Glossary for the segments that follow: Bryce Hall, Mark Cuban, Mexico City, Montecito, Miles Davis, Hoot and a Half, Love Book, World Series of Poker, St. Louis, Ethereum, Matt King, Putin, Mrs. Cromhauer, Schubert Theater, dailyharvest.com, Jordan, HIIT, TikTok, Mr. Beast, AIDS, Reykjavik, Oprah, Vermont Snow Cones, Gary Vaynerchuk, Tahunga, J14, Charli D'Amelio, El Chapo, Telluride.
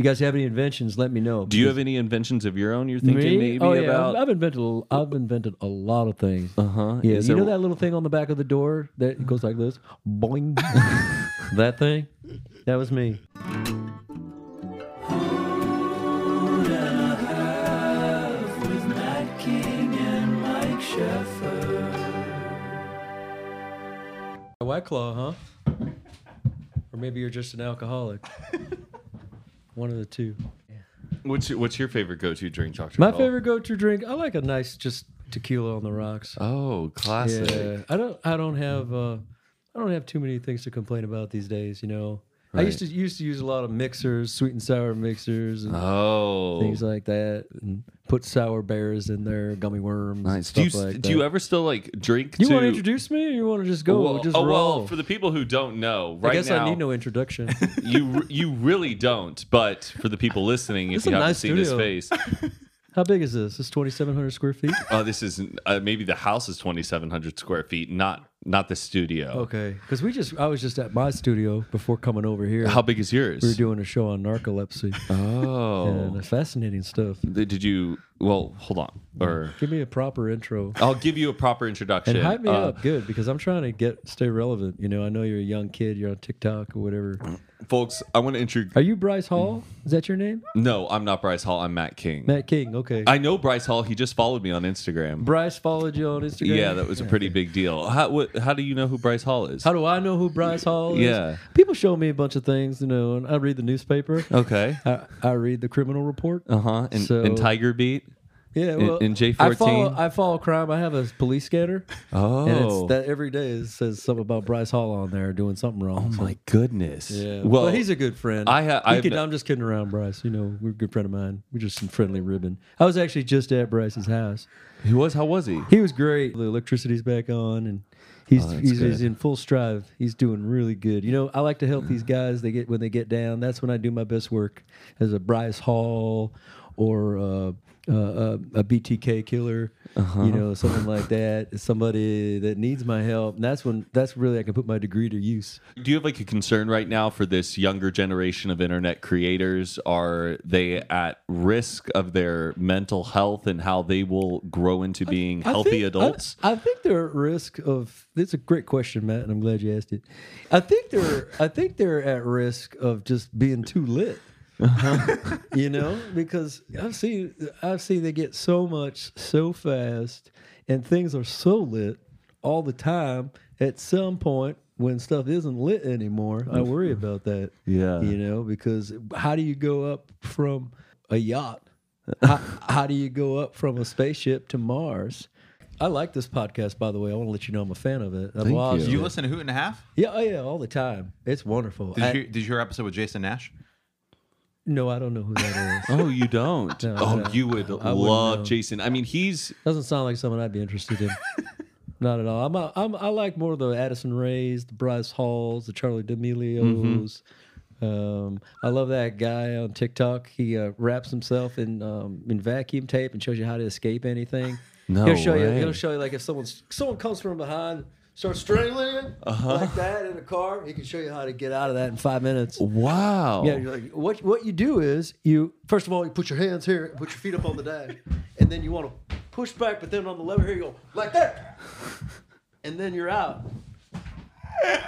If you guys have any inventions, let me know. Do you have any inventions of your own you're thinking maybe about? I've invented a lot of things. Uh-huh. Yeah, you know that little thing on the back of the door that goes like this? Boing. That thing? That was me. A White Claw, huh? Or maybe you're just an alcoholic. One of the two. Yeah. What's your favorite go-to drink, Dr. My Paul? Favorite go-to drink, I like a nice just tequila on the rocks. Oh, classic. Yeah. I don't have too many things to complain about these days, you know. Right. I used to use a lot of mixers, sweet and sour mixers, and things like that, and put sour bears in there, gummy worms. Nice. And stuff do you ever still like drink? You want to introduce me, or you want to just go? Well, just roll? Well, for the people who don't know, right now, I guess I need no introduction. You really don't, but for the people listening, if you haven't seen his face. How big is this? It's 2,700 square feet? This is maybe the house is 2,700 square feet, not the studio. Okay, because I was just at my studio before coming over here. How big is yours? We were doing a show on narcolepsy. Oh, and fascinating stuff. Did you? Well, hold on. Or give me a proper intro. I'll give you a proper introduction. And hype me up, good, because I'm trying to stay relevant. You know, I know you're a young kid. You're on TikTok or whatever. Folks, I want to introduce... Are you Bryce Hall? Is that your name? No, I'm not Bryce Hall. I'm Matt King. Matt King, okay. I know Bryce Hall. He just followed me on Instagram. Bryce followed you on Instagram? Yeah, that was a pretty big deal. How do you know who Bryce Hall is? How do I know who Bryce Hall is? Yeah. People show me a bunch of things, you know, and I read the newspaper. Okay. I read the criminal report. Uh-huh. And Tiger Beat. Yeah, well, in J14, I follow crime. I have a police scanner. Oh, and it's that every day it says something about Bryce Hall on there doing something wrong. Oh my goodness! Yeah, well, he's a good friend. I'm just kidding around, Bryce. You know, we're a good friend of mine. We're just some friendly ribbon. I was actually just at Bryce's house. He was. How was he? He was great. The electricity's back on, and he's in full stride. He's doing really good. You know, I like to help these guys. When they get down. That's when I do my best work as a Bryce Hall or a BTK killer, you know, something like that. Somebody that needs my help. And that's really I can put my degree to use. Do you have like a concern right now for this younger generation of internet creators? Are they at risk of their mental health and how they will grow into being healthy adults? I think they're at risk of. It's a great question, Matt, and I'm glad you asked it. I think they're at risk of just being too lit. Uh-huh. You know, because I've seen they get so much so fast, and things are so lit all the time. At some point, when stuff isn't lit anymore, I worry about that. Yeah, you know, because how do you go up from a yacht? How do you go up from a spaceship to Mars? I like this podcast, by the way. I want to let you know I'm a fan of it. Thank you. Do you listen to Hoot and a Half? Yeah, all the time. It's wonderful. Did you hear your episode with Jason Nash? No, I don't know who that is. Oh, you don't? No, you would love Jason. I mean, doesn't sound like someone I'd be interested in. Not at all. I like more the Addison Rays, the Bryce Halls, the Charli D'Amelios. Mm-hmm. I love that guy on TikTok. He wraps himself in vacuum tape and shows you how to escape anything. No way. He'll show you like if someone comes from behind. Start strangling it like that in a car. He can show you how to get out of that in 5 minutes. Wow. Yeah, you're like, what you do is you, first of all, you put your hands here, put your feet up on the dash, and then you want to push back, but then on the lever here, you go like that, and then you're out.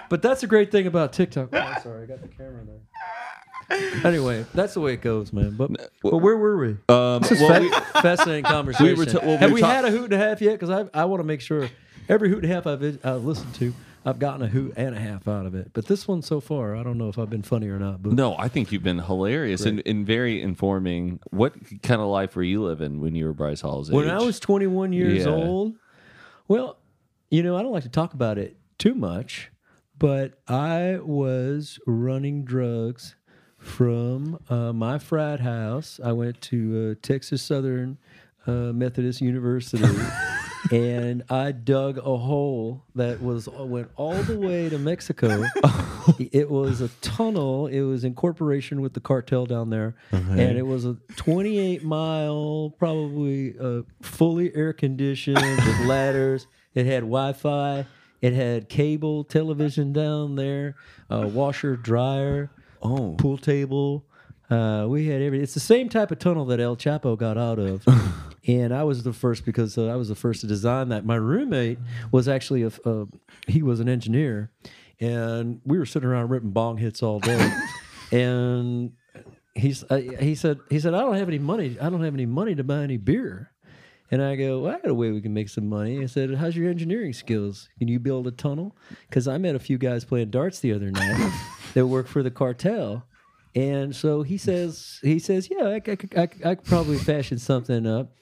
But that's the great thing about TikTok. Oh, I'm sorry, I got the camera there. Anyway, that's the way it goes, man. But where were we? Fascinating conversation. Have we had a hoot and a half yet? Because I want to make sure every hoot and a half I've listened to, I've gotten a hoot and a half out of it. But this one so far, I don't know if I've been funny or not. But no, I think you've been hilarious and very informing. What kind of life were you living when you were Bryce Hall's age? When I was 21 years old, well, you know, I don't like to talk about it too much, but I was running drugs from my frat house. I went to Texas Southern Methodist University, and I dug a hole that went all the way to Mexico. It was a tunnel. It was in cooperation with the cartel down there, and it was a 28-mile, probably fully air-conditioned with ladders. It had Wi-Fi. It had cable television down there, washer, dryer, pool table. We had everything. It's the same type of tunnel that El Chapo got out of. And I was the first because I was the first to design that. My roommate was actually he was an engineer. And we were sitting around ripping bong hits all day. And he said, I don't have any money. I don't have any money to buy any beer. And I go, well, I got a way we can make some money. I said, how's your engineering skills? Can you build a tunnel? Because I met a few guys playing darts the other night that work for the cartel. And so he says, yeah, I could probably fashion something up.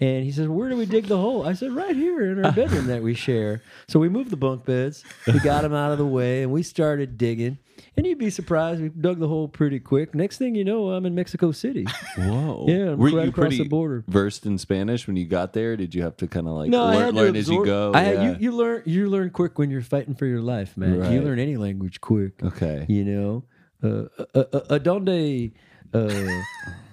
And he says, where do we dig the hole? I said, right here in our bedroom that we share. So we moved the bunk beds. We got them out of the way, and we started digging. And you'd be surprised. We dug the hole pretty quick. Next thing you know, I'm in Mexico City. Whoa. Yeah, I'm right across the border. Versed in Spanish when you got there? Did you have to kind of like learn as you go? You learn quick when you're fighting for your life, man. Right. You learn any language quick. Okay. You know? Adonde...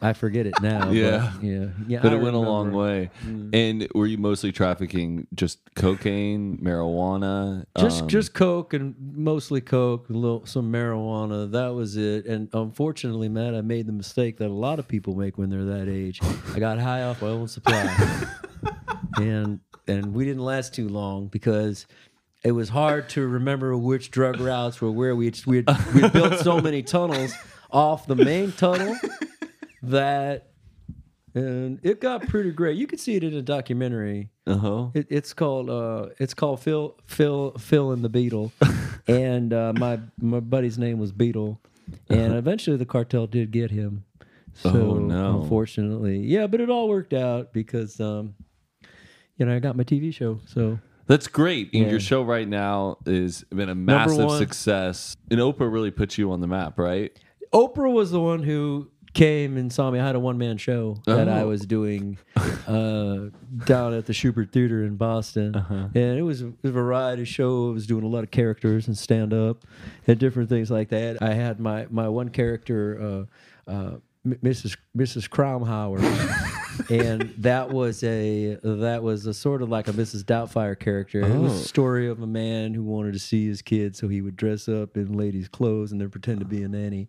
I forget it now. Yeah. But it went a long way. Mm. And were you mostly trafficking just cocaine, marijuana? Just coke, and mostly coke, some marijuana. That was it. And unfortunately, Matt, I made the mistake that a lot of people make when they're that age. I got high off my own supply, and we didn't last too long because it was hard to remember which drug routes were where. We built so many tunnels off the main tunnel and it got pretty great. You could see it in a documentary. It's called Phil and the Beetle, and my buddy's name was Beetle, and eventually the cartel did get him. So unfortunately, yeah, but it all worked out because you know, I got my TV show. So that's great. And your show right now has been a massive success, and Oprah really put you on the map, right? Oprah was the one who came and saw me. I had a one-man show that I was doing down at the Schubert Theater in Boston. And it was a variety show. I was doing a lot of characters and stand-up and different things like that. I had my one character, Mrs. Cromhauer, and that was a sort of like a Mrs. Doubtfire character. It was a story of a man who wanted to see his kids, so he would dress up in ladies' clothes and then pretend to be a nanny.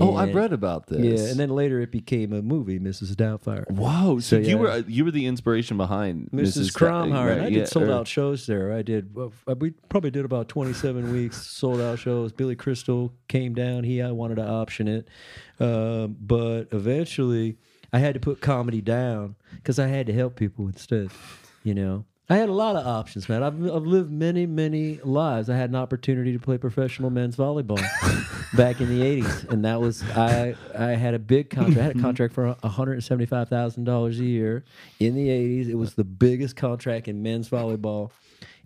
I've read about this. Yeah, and then later it became a movie, Mrs. Doubtfire. Wow! So you were the inspiration behind Mrs. Cromhauer. Right, I did sold-out shows there. We probably did about 27 weeks sold-out shows. Billy Crystal came down. I wanted to option it. But eventually, I had to put comedy down because I had to help people instead. You know, I had a lot of options, man. I've lived many, many lives. I had an opportunity to play professional men's volleyball back in the '80s, and that was I had a big contract. I had a contract for $175,000 a year in the '80s. It was the biggest contract in men's volleyball.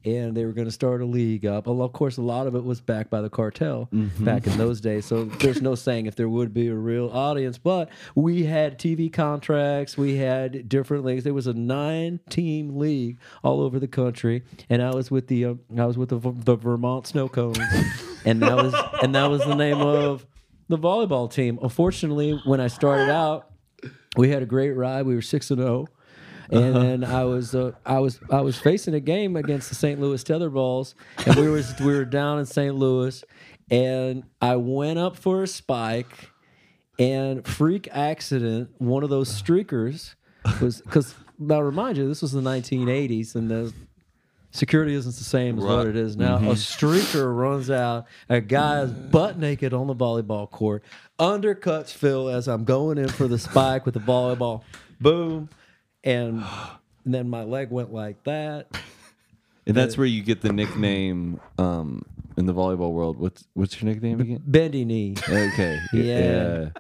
And they were going to start a league up. Of course, a lot of it was backed by the cartel back in those days. So there's no saying if there would be a real audience. But we had TV contracts. We had different leagues. There was a 9-team league all over the country, and I was with the Vermont Snow Cones, and that was the name of the volleyball team. Unfortunately, when I started out, we had a great ride. We were 6-0. And then I was facing a game against the St. Louis Tetherballs, and we were down in St. Louis, and I went up for a spike, and freak accident, one of those streakers was, because now remind you, this was the 1980s, and the Security isn't the same as what it is now. Mm-hmm. A streaker runs out. A guy's butt naked on the volleyball court. Undercuts Phil as I'm going in for the spike with the volleyball. Boom. And then my leg went like that. And that's where you get the nickname in the volleyball world. What's your nickname again? Bendy knee. Okay. Yeah.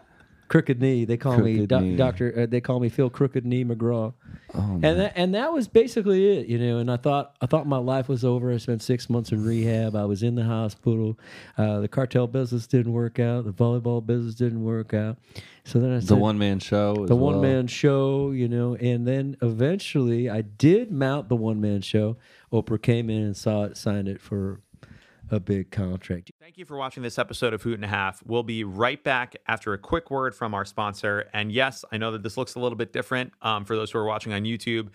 Crooked knee. They call me Doctor. They call me Phil Crooked Knee McGraw. Oh, and that was basically it, you know. And I thought my life was over. I spent 6 months in rehab. I was in the hospital. The cartel business didn't work out. The volleyball business didn't work out. So then I said, the one man show, you know. And then eventually, I did mount the one man show. Oprah came in and saw it, signed it for a big contract. Thank you for watching this episode of Hoot and a Half. We'll be right back after a quick word from our sponsor. And yes, I know that this looks a little bit different for those who are watching on YouTube.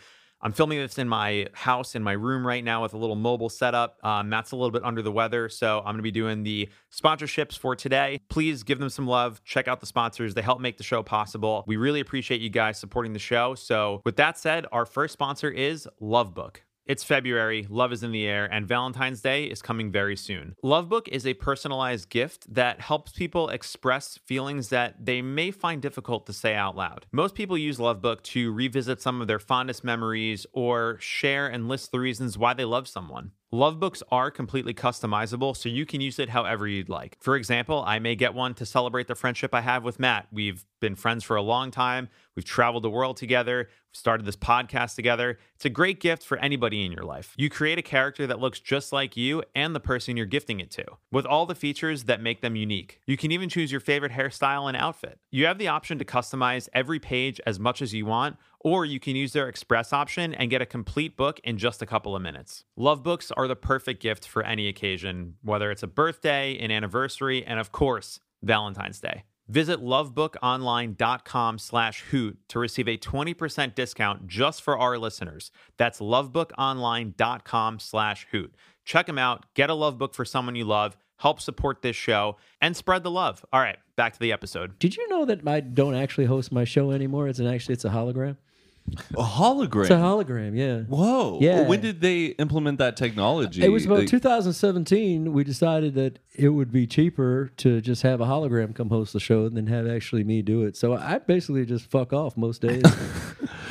I'm filming this in my house, in my room right now with a little mobile setup. Matt's a little bit under the weather, so I'm going to be doing the sponsorships for today. Please give them some love. Check out the sponsors. They help make the show possible. We really appreciate you guys supporting the show. So with that said, our first sponsor is Love Book. It's February, love is in the air, and Valentine's Day is coming very soon. Love Book is a personalized gift that helps people express feelings that they may find difficult to say out loud. Most people use Love Book to revisit some of their fondest memories or share and list the reasons why they love someone. Love Books are completely customizable, so you can use it however you'd like. For example, I may get one to celebrate the friendship I have with Matt. We've been friends for a long time. We've traveled the world together. We've started this podcast together. It's a great gift for anybody in your life. You create a character that looks just like you and the person you're gifting it to, with all the features that make them unique. You can even choose your favorite hairstyle and outfit. You have the option to customize every page as much as you want, or you can use their express option and get a complete book in just a couple of minutes. Love Books are the perfect gift for any occasion, whether it's a birthday, an anniversary, and of course, Valentine's Day. Visit lovebookonline.com/hoot to receive a 20% discount just for our listeners. That's lovebookonline.com/hoot. Check them out, get a Love Book for someone you love, help support this show, and spread the love. All right, back to the episode. Did you know that I don't actually host my show anymore? It's a hologram. A hologram? It's a hologram, yeah. Whoa. Yeah. Well, when did they implement that technology? It was about 2017. We decided that it would be cheaper to just have a hologram come host the show than have actually me do it. So I basically just fuck off most days.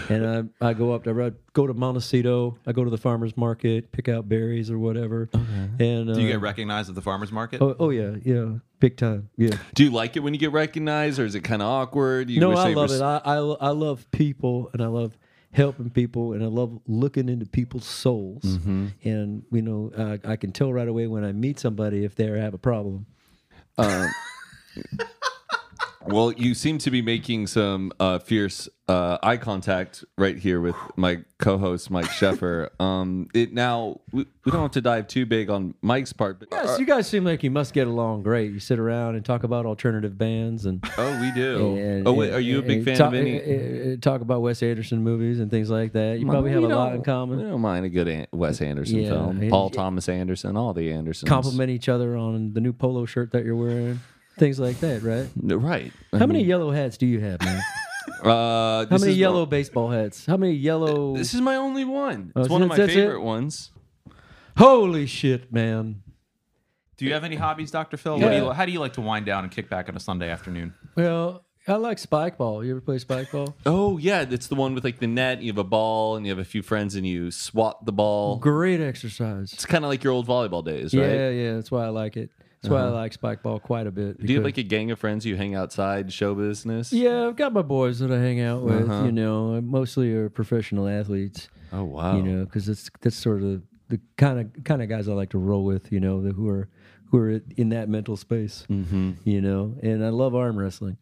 And I go up to, I go to Montecito, I go to the farmer's market, pick out berries or whatever. Okay. And do you get recognized at the farmer's market? Oh yeah, yeah. Big time, yeah. Do you like it when you get recognized, or is it kind of awkward? No, I love it. I love people, and I love helping people, and I love looking into people's souls. Mm-hmm. And, you know, I can tell right away when I meet somebody if they have a problem. Well, you seem to be making some fierce eye contact right here with my co-host, Mike Sheffer. Now, we don't have to dive too big on Mike's part. But yes, you guys seem like you must get along great. You sit around and talk about alternative bands. Oh, we do. Wait, are you a big fan of any? Talk about Wes Anderson movies and things like that. You probably have a lot in common. I don't mind a good Wes Anderson film. Paul Thomas Anderson, all the Andersons. Compliment each other on the new polo shirt that you're wearing. Things like that, right? Right. How many yellow hats do you have, man? How many yellow baseball hats? How many yellow... This is my only one. It's one of my favorite ones. Holy shit, man. Do you have any hobbies, Dr. Phil? Yeah. How do you like to wind down and kick back on a Sunday afternoon? Well, I like spike ball. You ever play spike ball? Oh, yeah. It's the one with like the net. You have a ball and you have a few friends and you swat the ball. Great exercise. It's kind of like your old volleyball days, right? Yeah. That's why I like it. That's why I like spike ball quite a bit. Do you have like a gang of friends you hang outside show business? Yeah, I've got my boys that I hang out with, you know, mostly are professional athletes. Oh, wow. You know, because that's sort of the kind of guys I like to roll with, you know, who are in that mental space, you know. And I love arm wrestling.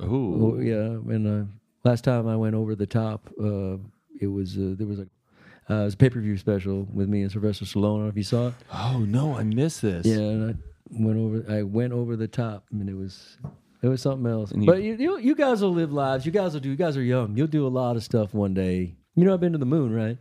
Oh, yeah. And last time I went over the top, it was a pay-per-view special with me and Sylvester Stallone. I don't know if you saw it. Oh, no, I missed this. Yeah, and I went over the top. I mean, it was something else. But you guys will live lives. You guys are young. You'll do a lot of stuff one day. You know, I've been to the moon, right?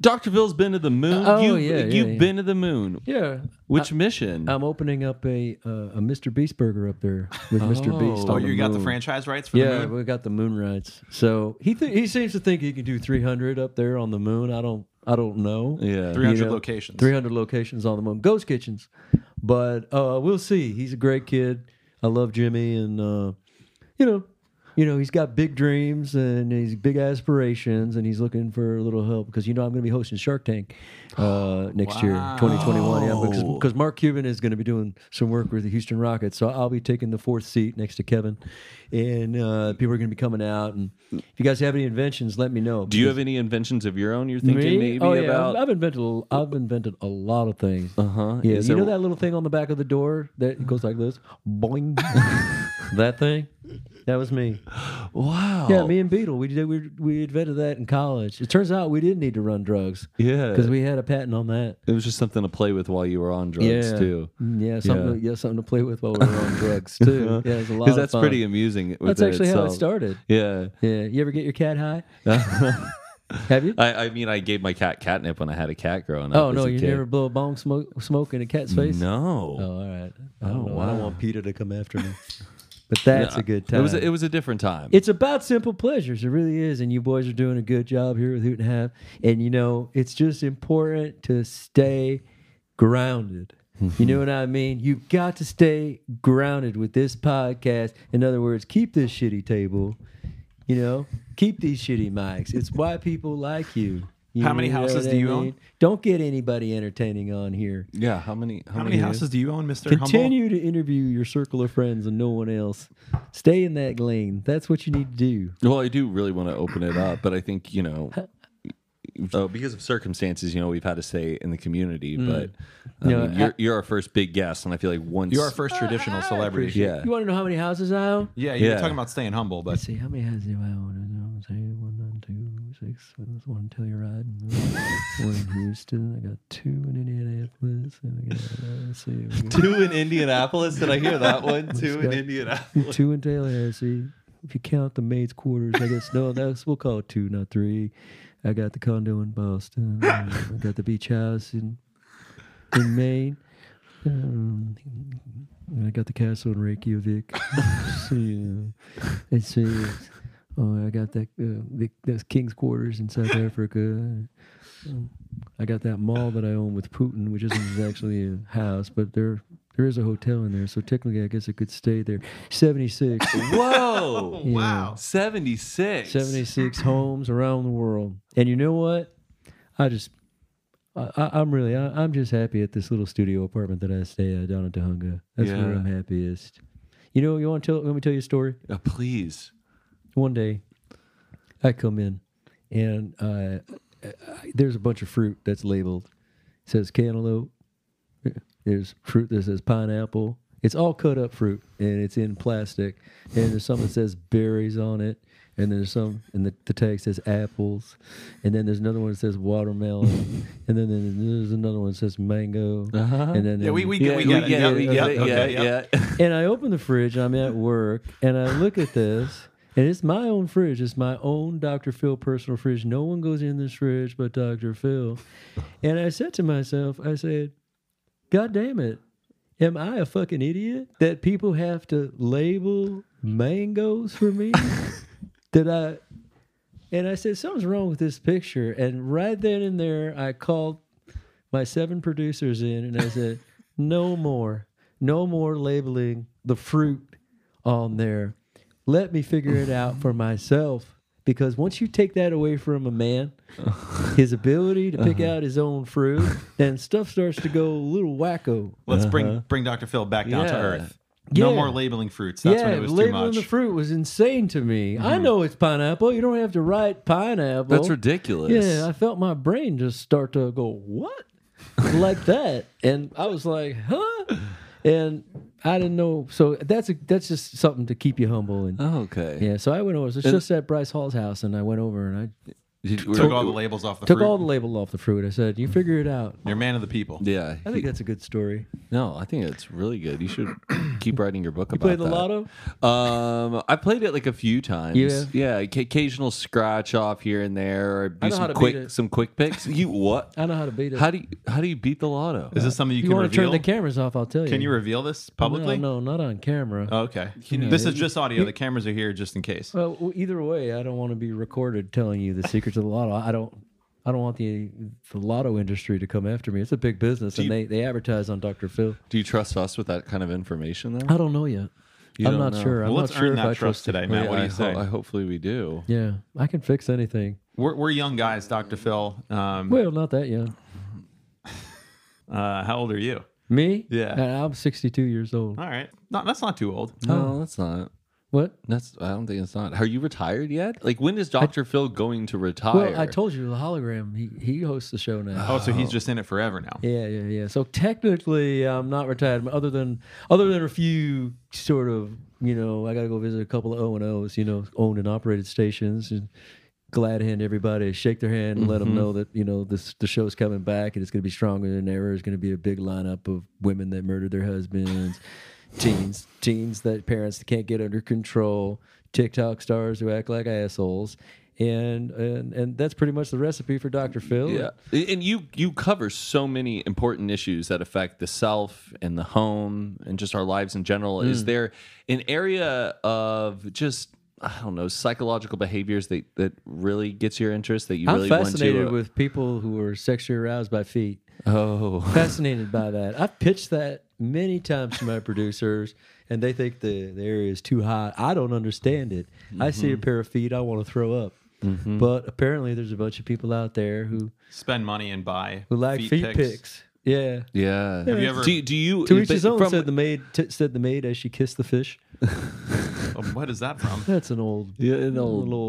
Dr. Phil's been to the moon. You've been to the moon. Yeah. Which mission? I'm opening up a Mr. Beast burger up there with Mr. Beast. Oh, you got the franchise rights for the moon? Yeah, we got the moon rights. So he seems to think he can do 300 up there on the moon. I don't. I don't know. Yeah. 300 locations. 300 locations on the moon. Ghost kitchens. But we'll see. He's a great kid. I love Jimmy. And, you know, he's got big dreams and he's big aspirations, and he's looking for a little help because, you know, I'm going to be hosting Shark Tank next year, 2021. Yeah, because Mark Cuban is going to be doing some work with the Houston Rockets. So I'll be taking the fourth seat next to Kevin. And people are going to be coming out. And if you guys have any inventions, let me know. Do you have any inventions of your own you're thinking maybe about? I've invented a lot of things. Uh-huh. Yeah, you know that little thing on the back of the door that goes like this? Boing. That thing? That was me. Wow. Yeah, me and Beetle. We invented that in college. It turns out we didn't need to run drugs. Yeah. Because we had a patent on that. It was just something to play with while you were on drugs, too. Yeah, something to play with while we were on drugs, too. Yeah, it was a lot of fun. Because that's pretty amusing. That's actually how it started. Yeah. Yeah. You ever get your cat high? Have you? I mean, I gave my cat catnip when I had a cat growing up. Oh, no, you never blow a bong smoke in a cat's face? No. Oh, all right. I don't know. I don't want Peter to come after me. But that's a good time. It was a different time. It's about simple pleasures. It really is. And you boys are doing a good job here with Hoot and Half. And, you know, it's just important to stay grounded. You know what I mean? You've got to stay grounded with this podcast. In other words, keep this shitty table. You know, keep these shitty mics. It's why people like you. How many houses do you own? Don't get anybody entertaining on here. Yeah, how many houses do you own, Mr. Humble? Continue to interview your circle of friends and no one else. Stay in that lane. That's what you need to do. Well, I do really want to open it up, but I think, you know, because of circumstances, you know, we've had to stay in the community, but you're our first big guest, and I feel like you're our first traditional celebrity. Yeah. You want to know how many houses I own? Yeah, you're talking about staying humble, but... Let's see, how many houses do I own? I own 1, 2, 6. There's one in Telluride, one in Houston. I got 2 in Indianapolis. And I got 2 in Indianapolis? Did I hear that one? 2 in Indianapolis. 2 in Tallahassee. If you count the maid's quarters, I guess, we'll call it 2, not 3. I got the condo in Boston. I got the beach house in Maine. I got the castle in Reykjavik. I got that those King's Quarters in South Africa. I got that mall that I own with Putin, which isn't actually a house, but there is a hotel in there, so technically I guess I could stay there. 76. Whoa! Yeah. Wow. 76. 76 homes around the world. And you know what? I'm just happy at this little studio apartment that I stay at down at Tahunga. That's where I'm happiest. You know, let me tell you a story? Please. One day, I come in, and there's a bunch of fruit that's labeled. It says cantaloupe. There's fruit that says pineapple. It's all cut up fruit, and it's in plastic. And there's some that says berries on it. And there's some, and the tag says apples. And then there's another one that says watermelon. And then there's another one that says mango. Uh-huh. And then we get it. And I open the fridge, and I'm at work, and I look at this. And it's my own fridge. It's my own Dr. Phil personal fridge. No one goes in this fridge but Dr. Phil. And I said to myself, I said, God damn it. Am I a fucking idiot that people have to label mangoes for me? And I said, something's wrong with this picture. And right then and there, I called my 7 producers in and I said, no more labeling the fruit on there. Let me figure it out for myself. Because once you take that away from a man, his ability to pick out his own fruit, then stuff starts to go a little wacko. Let's bring Dr. Phil back down to earth. No more labeling fruits. That's when it was too much. Labeling the fruit was insane to me. Mm-hmm. I know it's pineapple. You don't have to write pineapple. That's ridiculous. Yeah, I felt my brain just start to go, what? Like that. And I was like, huh? And I didn't know, so that's just something to keep you humble. And, okay. Yeah, so I went over. It's just at Bryce Hall's house, and I went over and I took all the labels off the fruit. Took all the label off the fruit. I said, "You figure it out. You're a man of the people." Yeah, I think that's a good story. No, I think it's really good. You should keep writing your book about that. You played the lotto? I played it like a few times. Yeah. Occasional scratch off here and there, or do some quick picks. You what? I know how to beat it. How do you beat the lotto? Is this something you can reveal? If you want to turn the cameras off, I'll tell you. Can you reveal this publicly? No, not on camera. Oh, okay. This is just audio. The cameras are here just in case. Well, either way, I don't want to be recorded telling you the secret. The lotto. I don't. I don't want the lotto industry to come after me. It's a big business, and they advertise on Dr. Phil. Do you trust us with that kind of information, though? I don't know yet. I'm not sure. Well, let's earn that trust today, Matt. What do you say? Hopefully we do. Yeah, I can fix anything. We're young guys, Dr. Phil. Well, not that young. How old are you? Me? Yeah. I'm 62 years old. All right. That's not too old. No, that's not. What? I don't think it's not. Are you retired yet? Like, when is Dr. Phil going to retire? Well, I told you, the hologram, he hosts the show now. Oh, so he's just in it forever now. Yeah. So technically, I'm not retired, other than a few sort of, I got to go visit a couple of O&Os, owned and operated stations, and glad hand everybody, shake their hand, and let them know that, the show's coming back, and it's going to be stronger than ever. It's going to be a big lineup of women that murdered their husbands. Teens that parents can't get under control, TikTok stars who act like assholes, and that's pretty much the recipe for Dr. Phil. Yeah, and you cover so many important issues that affect the self and the home and just our lives in general. Is there an area of just, I don't know, psychological behaviors that really gets your interest, that you really want to... I'm fascinated with people who are sexually aroused by feet. Oh. Fascinated by that. I've pitched that many times to my producers, and they think the area is too hot. I don't understand it. I see a pair of feet, I want to throw up. But apparently there's a bunch of people out there who... spend money and buy who like feet pics. Yeah. Yeah. Have you ever... Do you... To each his own, said the maid as she kissed the fish. What is that from? That's an old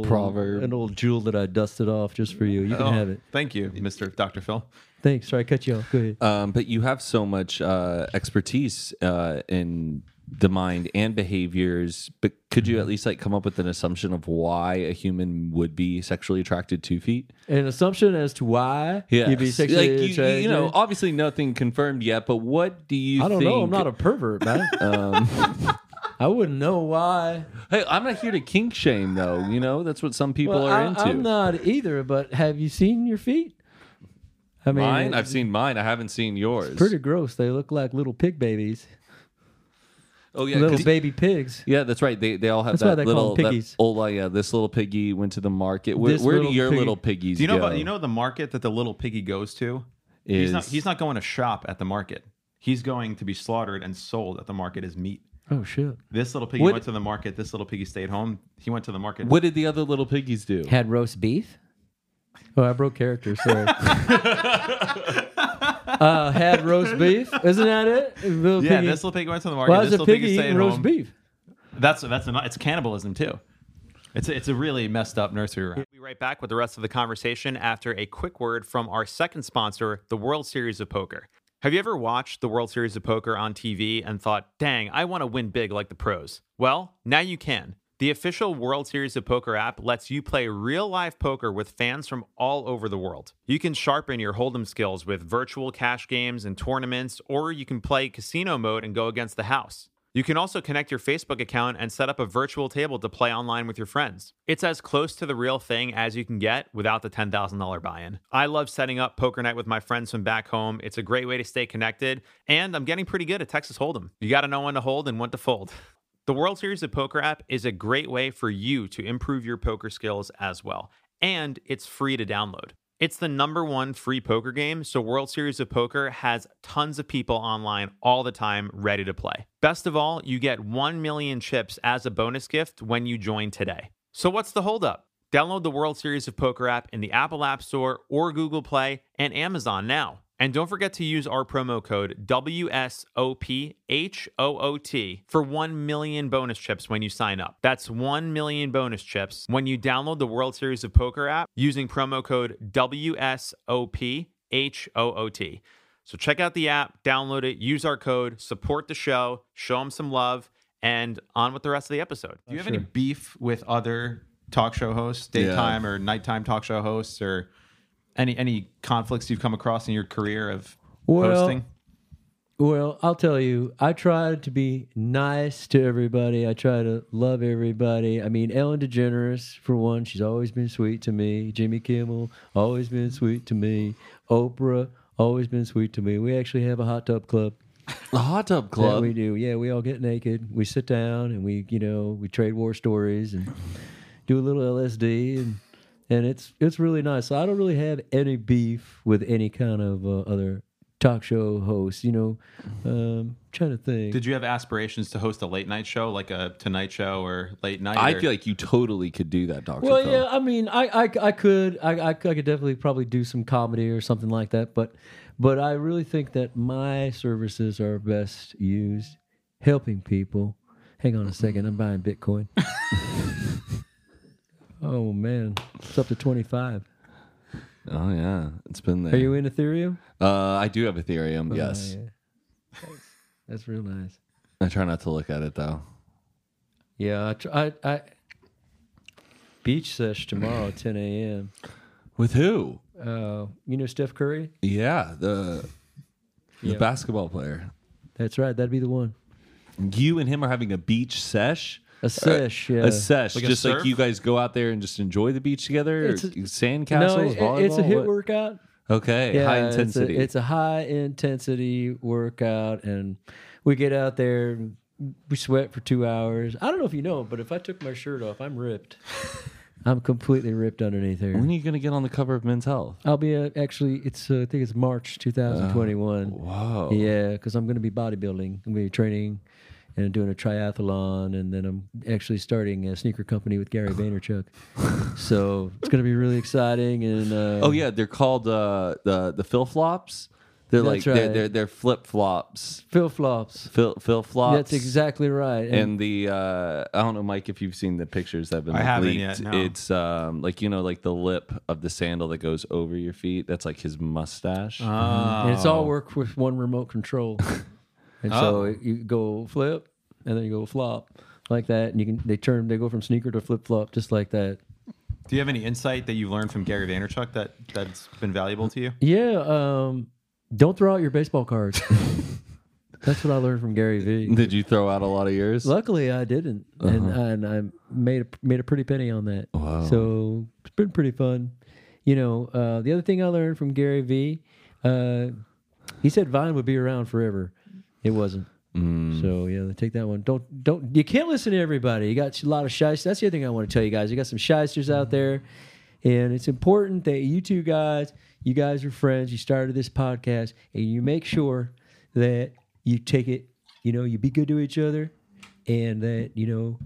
proverb. An old jewel that I dusted off just for you. You can have it. Thank you, Mr. Dr. Phil. Thanks. Sorry, I cut you off. Go ahead. But you have so much expertise in the mind and behaviors, but could you at least come up with an assumption of why a human would be sexually attracted to feet? An assumption as to why you'd be sexually attracted? Obviously nothing confirmed yet, but what do you think? I don't know. I'm not a pervert, man. I wouldn't know why. Hey, I'm not here to kink shame, though. That's what some people are into. I'm not either, but have you seen your feet? I mean, mine? I've seen mine. I haven't seen yours. It's pretty gross. They look like little pig babies. Oh yeah, little baby pigs. Yeah, that's right. They all have that little piggies. This little piggy went to the market. Where do your little piggies go? The market that the little piggy goes to? He's not going to shop at the market. He's going to be slaughtered and sold at the market as meat. Oh, shit. This little piggy went to the market. This little piggy stayed home. He went to the market. What did the other little piggies do? Had roast beef? Oh, I broke character, sorry. Had roast beef? Isn't that it? This little piggy went to the market. Why is this little piggy stayed roast home. Beef? It's cannibalism, too. It's a really messed up nursery rhyme. We'll be right back with the rest of the conversation after a quick word from our second sponsor, the World Series of Poker. Have you ever watched the World Series of Poker on TV and thought, dang, I want to win big like the pros? Well, now you can. The official World Series of Poker app lets you play real live poker with fans from all over the world. You can sharpen your hold'em skills with virtual cash games and tournaments, or you can play casino mode and go against the house. You can also connect your Facebook account and set up a virtual table to play online with your friends. It's as close to the real thing as you can get without the $10,000 buy-in. I love setting up poker night with my friends from back home. It's a great way to stay connected, and I'm getting pretty good at Texas Hold'em. You gotta know when to hold and when to fold. The World Series of Poker app is a great way for you to improve your poker skills as well, and it's free to download. It's the #1 free poker game, so World Series of Poker has tons of people online all the time ready to play. Best of all, you get 1 million chips as a bonus gift when you join today. So what's the holdup? Download the World Series of Poker app in the Apple App Store or Google Play and Amazon now. And don't forget to use our promo code WSOPHOOT for 1 million bonus chips when you sign up. That's 1 million bonus chips when you download the World Series of Poker app using promo code WSOPHOOT. So check out the app, download it, use our code, support the show, show them some love, and on with the rest of the episode. Do you have any beef with other talk show hosts, daytime or nighttime talk show hosts, or... Any conflicts you've come across in your career of hosting? Well, I'll tell you, I try to be nice to everybody. I try to love everybody. I mean, Ellen DeGeneres, for one, she's always been sweet to me. Jimmy Kimmel, always been sweet to me. Oprah, always been sweet to me. We actually have a hot tub club. A hot tub club? Yeah, we do. Yeah, we all get naked. We sit down and we trade war stories and do a little LSD and... And it's really nice. So I don't really have any beef with any kind of other talk show host, you know. Trying to think. Did you have aspirations to host a late night show, like a Tonight Show or Late Night? I feel like you totally could do that, Dr. Phil. Well, yeah, I mean, I could definitely probably do some comedy or something like that, but I really think that my services are best used helping people. Hang on a second, I'm buying Bitcoin. Oh, man. It's up to 25. Oh, yeah. It's been there. Are you in Ethereum? I do have Ethereum, yes. Yeah. That's real nice. I try not to look at it, though. Yeah. I beach sesh tomorrow, 10 a.m. With who? You know Steph Curry? Yeah, the basketball player. That's right. That'd be the one. You and him are having a beach sesh? A sesh, yeah. A sesh, like just a like you guys go out there and just enjoy the beach together? Sandcastles, volleyball? It's a HIIT workout. Okay, yeah, high intensity. It's a high-intensity workout, and we get out there, and we sweat for 2 hours. I don't know if you know, but if I took my shirt off, I'm ripped. I'm completely ripped underneath here. When are you going to get on the cover of Men's Health? I'll be actually. I think it's March 2021. Wow. Yeah, because I'm going to be bodybuilding. I'm going to be training and doing a triathlon, and then I'm actually starting a sneaker company with Gary Vaynerchuk. So it's going to be really exciting. And oh yeah, they're called the Phil Flops. They're that's like right. they're flip flops. Phil Flops. Phil Flops. That's exactly right. And the I don't know, Mike, if you've seen the pictures that have been leaked. I haven't yet, no. It's like you know, like the lip of the sandal that goes over your feet. That's like his mustache. Oh. And it's all work with one remote control. And so you go flip, and then you go flop like that, and you can they go from sneaker to flip flop just like that. Do you have any insight that you've learned from Gary Vaynerchuk that's been valuable to you? Yeah, don't throw out your baseball cards. That's what I learned from Gary V. Did you throw out a lot of yours? Luckily, I didn't, and I made a pretty penny on that. Wow. So it's been pretty fun. You know, the other thing I learned from Gary V, he said Vine would be around forever. It wasn't. So yeah, take that one. Don't. You can't listen to everybody. You got a lot of shysters. That's the other thing I want to tell you guys. You got some shysters out there, and it's important that you two guys, you guys are friends. You started this podcast, and you make sure that you take it. You know, you be good to each other, and that you know,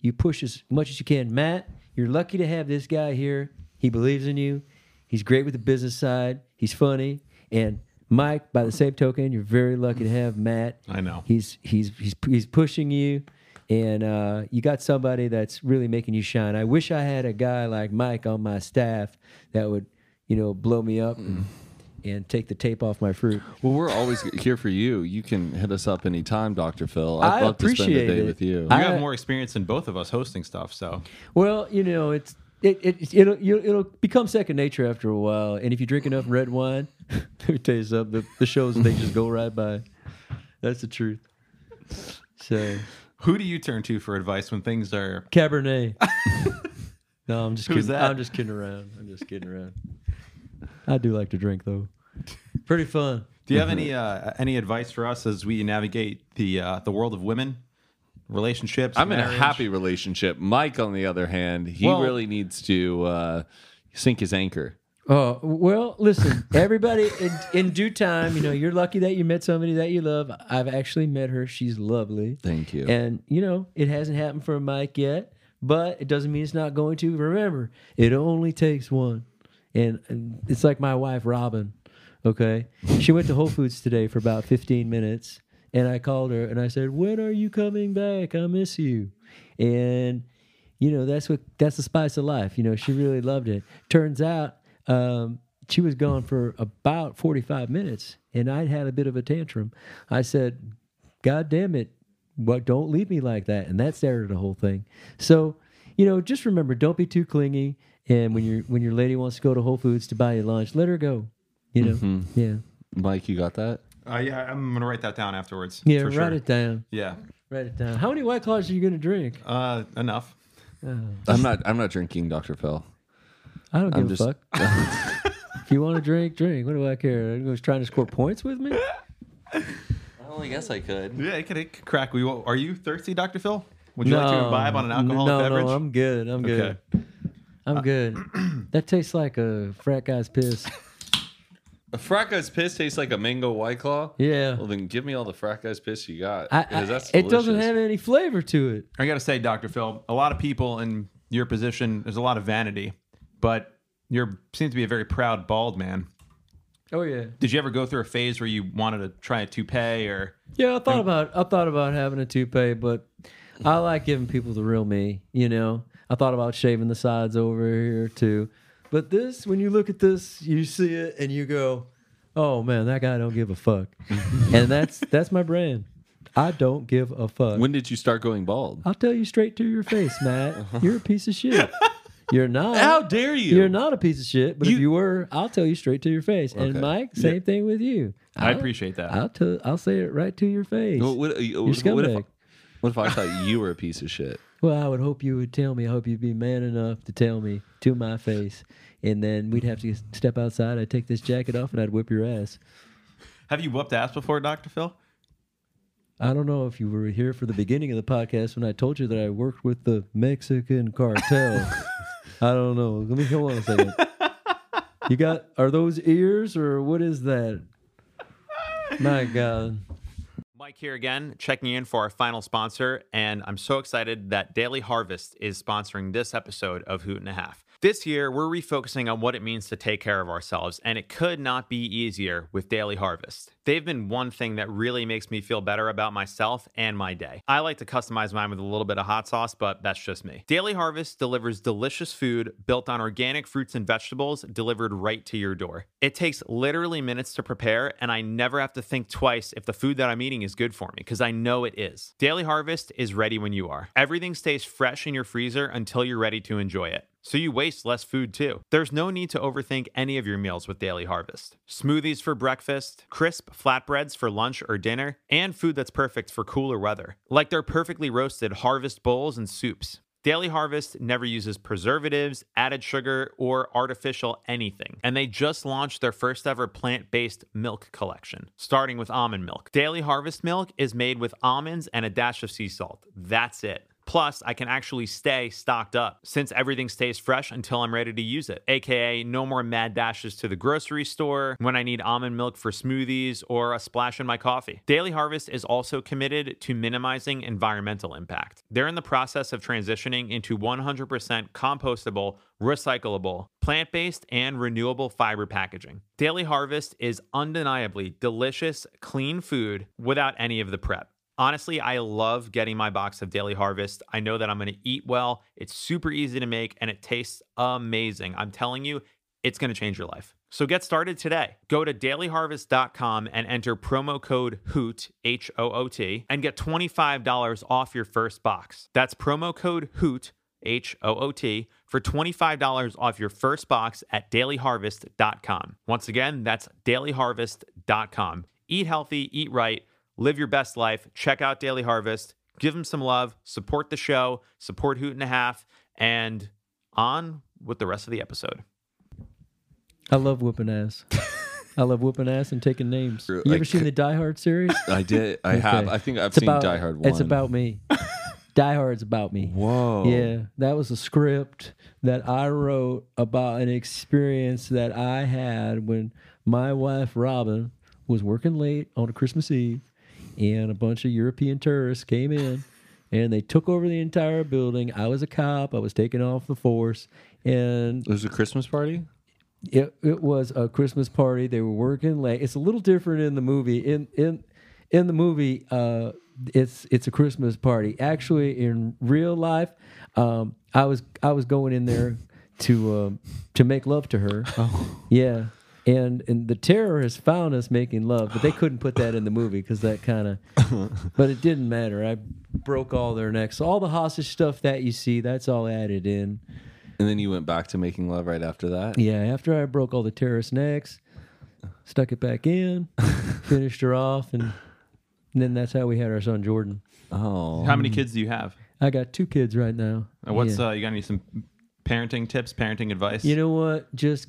you push as much as you can. Matt, you're lucky to have this guy here. He believes in you. He's great with the business side. He's funny and. Mike, by the same token, you're very lucky to have Matt. I know. He's pushing you, and you got somebody that's really making you shine. I wish I had a guy like Mike on my staff that would, you know, blow me up and take the tape off my fruit. Well, we're always here for you. You can hit us up anytime, Dr. Phil. I'd love to spend the day with you. You have more experience than both of us hosting stuff, so. Well, you know, it'll become second nature after a while, and if you drink enough red wine, let me tell you something. The shows they just go right by. That's the truth. So, who do you turn to for advice when things are Cabernet? No, I'm just kidding. Who's that? I'm just kidding around. I do like to drink though. Pretty fun. Do you have any advice for us as we navigate the world of women? Relationships. I'm marriage. In a happy relationship. Mike, on the other hand, he really needs to sink his anchor. Oh, well, listen, everybody, in due time, you know, you're lucky that you met somebody that you love. I've actually met her. She's lovely. Thank you. And, you know, it hasn't happened for Mike yet, but it doesn't mean it's not going to. Remember, it only takes one. And it's like my wife, Robin, okay? She went to Whole Foods today for about 15 minutes. And I called her and I said, "When are you coming back? I miss you." And you know, that's the spice of life. You know, she really loved it. Turns out she was gone for about 45 minutes, and I'd had a bit of a tantrum. I said, "God damn it! What? Don't leave me like that." And that started the whole thing. So you know, just remember, don't be too clingy. And when your lady wants to go to Whole Foods to buy you lunch, let her go. You know, yeah. Mike, you got that? Yeah, I'm going to write that down afterwards. Yeah, write it down. Yeah. Write it down. How many White Claws are you going to drink? Enough. I'm not drinking, Dr. Phil. I don't give a fuck. If you want to drink, drink. What do I care? Are you trying to score points with me? Well, I guess I could. Yeah, it could crack. Are you thirsty, Dr. Phil? Would you like to imbibe on an alcoholic beverage? No, I'm good. I'm good. That tastes like a frat guy's piss. A frat guy's piss tastes like a mango White Claw? Yeah. Well, then give me all the frat guy's piss you got. That's delicious. It doesn't have any flavor to it. I got to say, Dr. Phil, a lot of people in your position, there's a lot of vanity, but you seem to be a very proud bald man. Oh, yeah. Did you ever go through a phase where you wanted to try a toupee or... Yeah, I thought about having a toupee, but I like giving people the real me, you know? I thought about shaving the sides over here, too. But this, when you look at this, you see it and you go, "Oh man, that guy don't give a fuck," and that's my brand. I don't give a fuck. When did you start going bald? I'll tell you straight to your face, Matt. You're a piece of shit. You're not. How dare you? You're not a piece of shit. But if you were, I'll tell you straight to your face. Okay. And Mike, same thing with you. I appreciate that. I'll say it right to your face. Well, what if I thought you were a piece of shit? Well, I would hope you would tell me. I hope you'd be man enough to tell me to my face. And then we'd have to step outside. I'd take this jacket off and I'd whip your ass. Have you whooped ass before, Dr. Phil? I don't know if you were here for the beginning of the podcast when I told you that I worked with the Mexican cartel. I don't know. Let me come on a second. You got, are those ears or what is that? My God. Mike here again, checking in for our final sponsor, and I'm so excited that Daily Harvest is sponsoring this episode of Hoot and a Half. This year, we're refocusing on what it means to take care of ourselves, and it could not be easier with Daily Harvest. They've been one thing that really makes me feel better about myself and my day. I like to customize mine with a little bit of hot sauce, but that's just me. Daily Harvest delivers delicious food built on organic fruits and vegetables delivered right to your door. It takes literally minutes to prepare, and I never have to think twice if the food that I'm eating is good for me, because I know it is. Daily Harvest is ready when you are. Everything stays fresh in your freezer until you're ready to enjoy it. So you waste less food too. There's no need to overthink any of your meals with Daily Harvest. Smoothies for breakfast, crisp flatbreads for lunch or dinner, and food that's perfect for cooler weather, like their perfectly roasted harvest bowls and soups. Daily Harvest never uses preservatives, added sugar, or artificial anything. And they just launched their first ever plant-based milk collection, starting with almond milk. Daily Harvest milk is made with almonds and a dash of sea salt. That's it. Plus, I can actually stay stocked up since everything stays fresh until I'm ready to use it, aka no more mad dashes to the grocery store when I need almond milk for smoothies or a splash in my coffee. Daily Harvest is also committed to minimizing environmental impact. They're in the process of transitioning into 100% compostable, recyclable, plant-based, and renewable fiber packaging. Daily Harvest is undeniably delicious, clean food without any of the prep. Honestly, I love getting my box of Daily Harvest. I know that I'm going to eat well. It's super easy to make, and it tastes amazing. I'm telling you, it's going to change your life. So get started today. Go to dailyharvest.com and enter promo code HOOT, H-O-O-T, and get $25 off your first box. That's promo code HOOT, H-O-O-T, for $25 off your first box at dailyharvest.com. Once again, that's dailyharvest.com. Eat healthy, eat right. Live your best life. Check out Daily Harvest. Give them some love. Support the show. Support Hoot and a Half. And on with the rest of the episode. I love whooping ass. I love whooping ass and taking names. You ever seen the Die Hard series? I did. I have. I think I've seen Die Hard 1. It's about me. Die Hard's about me. Whoa. Yeah. That was a script that I wrote about an experience that I had when my wife, Robin, was working late on a Christmas Eve. And a bunch of European tourists came in, and they took over the entire building. I was a cop. I was taken off the force. And it was a Christmas party? It was a Christmas party. They were working late. It's a little different in the movie. In the movie, it's a Christmas party. Actually, in real life, I was going in there to make love to her. Oh. Yeah. And the terrorists found us making love, but they couldn't put that in the movie because that kind of... But it didn't matter. I broke all their necks. All the hostage stuff that you see, that's all added in. And then you went back to making love right after that? Yeah, after I broke all the terrorists' necks, stuck it back in, finished her off, and then that's how we had our son, Jordan. Oh. How many kids do you have? I got 2 kids right now. What's you got any some parenting tips, parenting advice? You know what? Just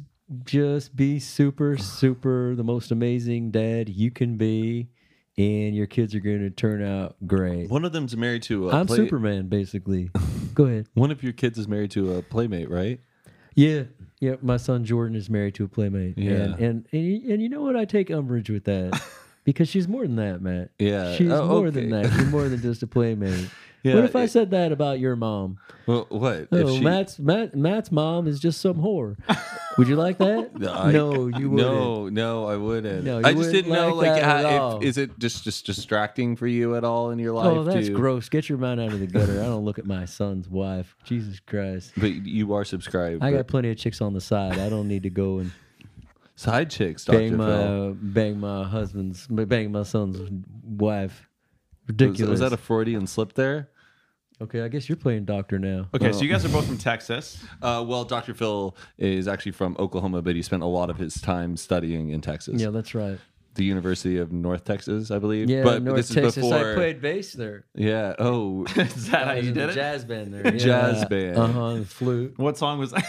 be super, super the most amazing dad you can be, and your kids are going to turn out great. One of them's married to a... I'm Superman, basically. Go ahead. One of your kids is married to a playmate, right? Yeah. Yeah, my son Jordan is married to a playmate. Yeah. And you know what? I take umbrage with that because she's more than that, Matt. Yeah. She's more than that. She's more than just a playmate. Yeah, what if I said that about your mom? Well, what? Oh, she... Matt's mom is just some whore. Would you like that? No, you wouldn't. No, I wouldn't. No, I just didn't know. Like, how, is it just distracting for you at all in your life? Oh, that's gross. Get your mind out of the gutter. I don't look at my son's wife. Jesus Christ! But you are subscribed. I got plenty of chicks on the side. I don't need to go and side chicks. Bang my son's wife. Ridiculous. Was that a Freudian slip there? Okay, I guess you're playing doctor now. Okay, so you guys are both from Texas. Well, Dr. Phil is actually from Oklahoma, but he spent a lot of his time studying in Texas. Yeah, that's right. The University of North Texas, I believe. Yeah, but North Texas. Is before... I played bass there. Yeah. Oh, is that how you did it? Jazz band there. Yeah. Jazz band. The flute. What song was that?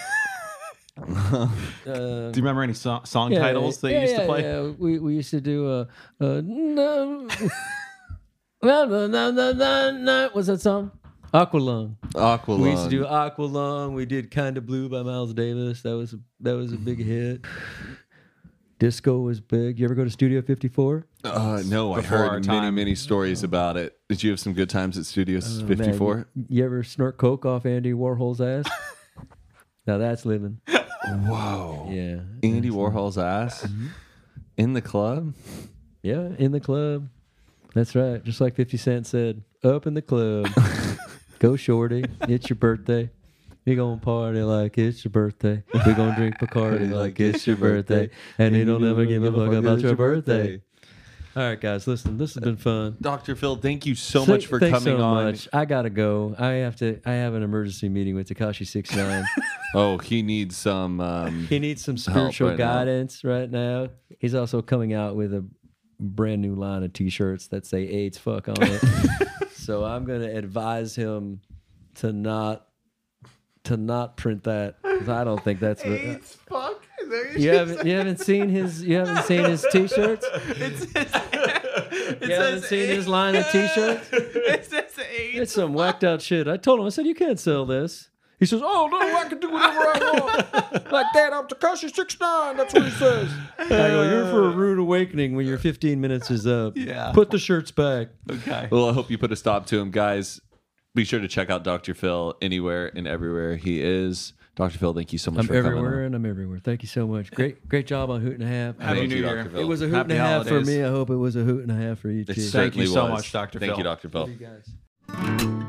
Do you remember any song titles that you used to play? Yeah, we used to do no. What's that song? Aqualung. We used to do Aqualung. We did Kinda Blue by Miles Davis. That was a big hit. Disco was big. You ever go to Studio 54? No, I heard many stories about it. Did you have some good times at Studio 54? You ever snort coke off Andy Warhol's ass? Now that's living. Whoa. Yeah. Andy Warhol's ass? Mm-hmm. In the club? Yeah, in the club. That's right. Just like 50 Cent said, up in the club, go shorty, it's your birthday. You're going to party like it's your birthday. We're going to drink Bacardi like it's your birthday. And you don't ever give a fuck about your birthday. All right, guys, listen, this has been fun. Dr. Phil, thank you so much for coming on. Thanks so much. I got to go. I have an emergency meeting with Tekashi 6ix9ine. Oh, he needs some... he needs some spiritual guidance right now. He's also coming out with a brand new line of t-shirts that say AIDS fuck on it. So I'm going to advise him to not print that, because I don't think that's what AIDS fuck. You haven't seen his t-shirts? You haven't seen his line of t-shirts? It says AIDS. It's some whacked out shit. I told him, I said, you can't sell this. He says, oh, no, I can do whatever I want. Like that, I'm Tekashi 6ix9ine. That's what he says. I go, you're for a rude awakening when your 15 minutes is up. Yeah. Put the shirts back. Okay. Well, I hope you put a stop to him. Guys, be sure to check out Dr. Phil anywhere and everywhere he is. Dr. Phil, thank you so much for coming on. I'm everywhere. Thank you so much. Great job on Hoot and a Half. Happy New Year. It was a hoot and a half for me. I hope it was a hoot and a half for you, too. Thank you so much, Dr. Phil. Thank you, Dr. Phil. Thank you, guys.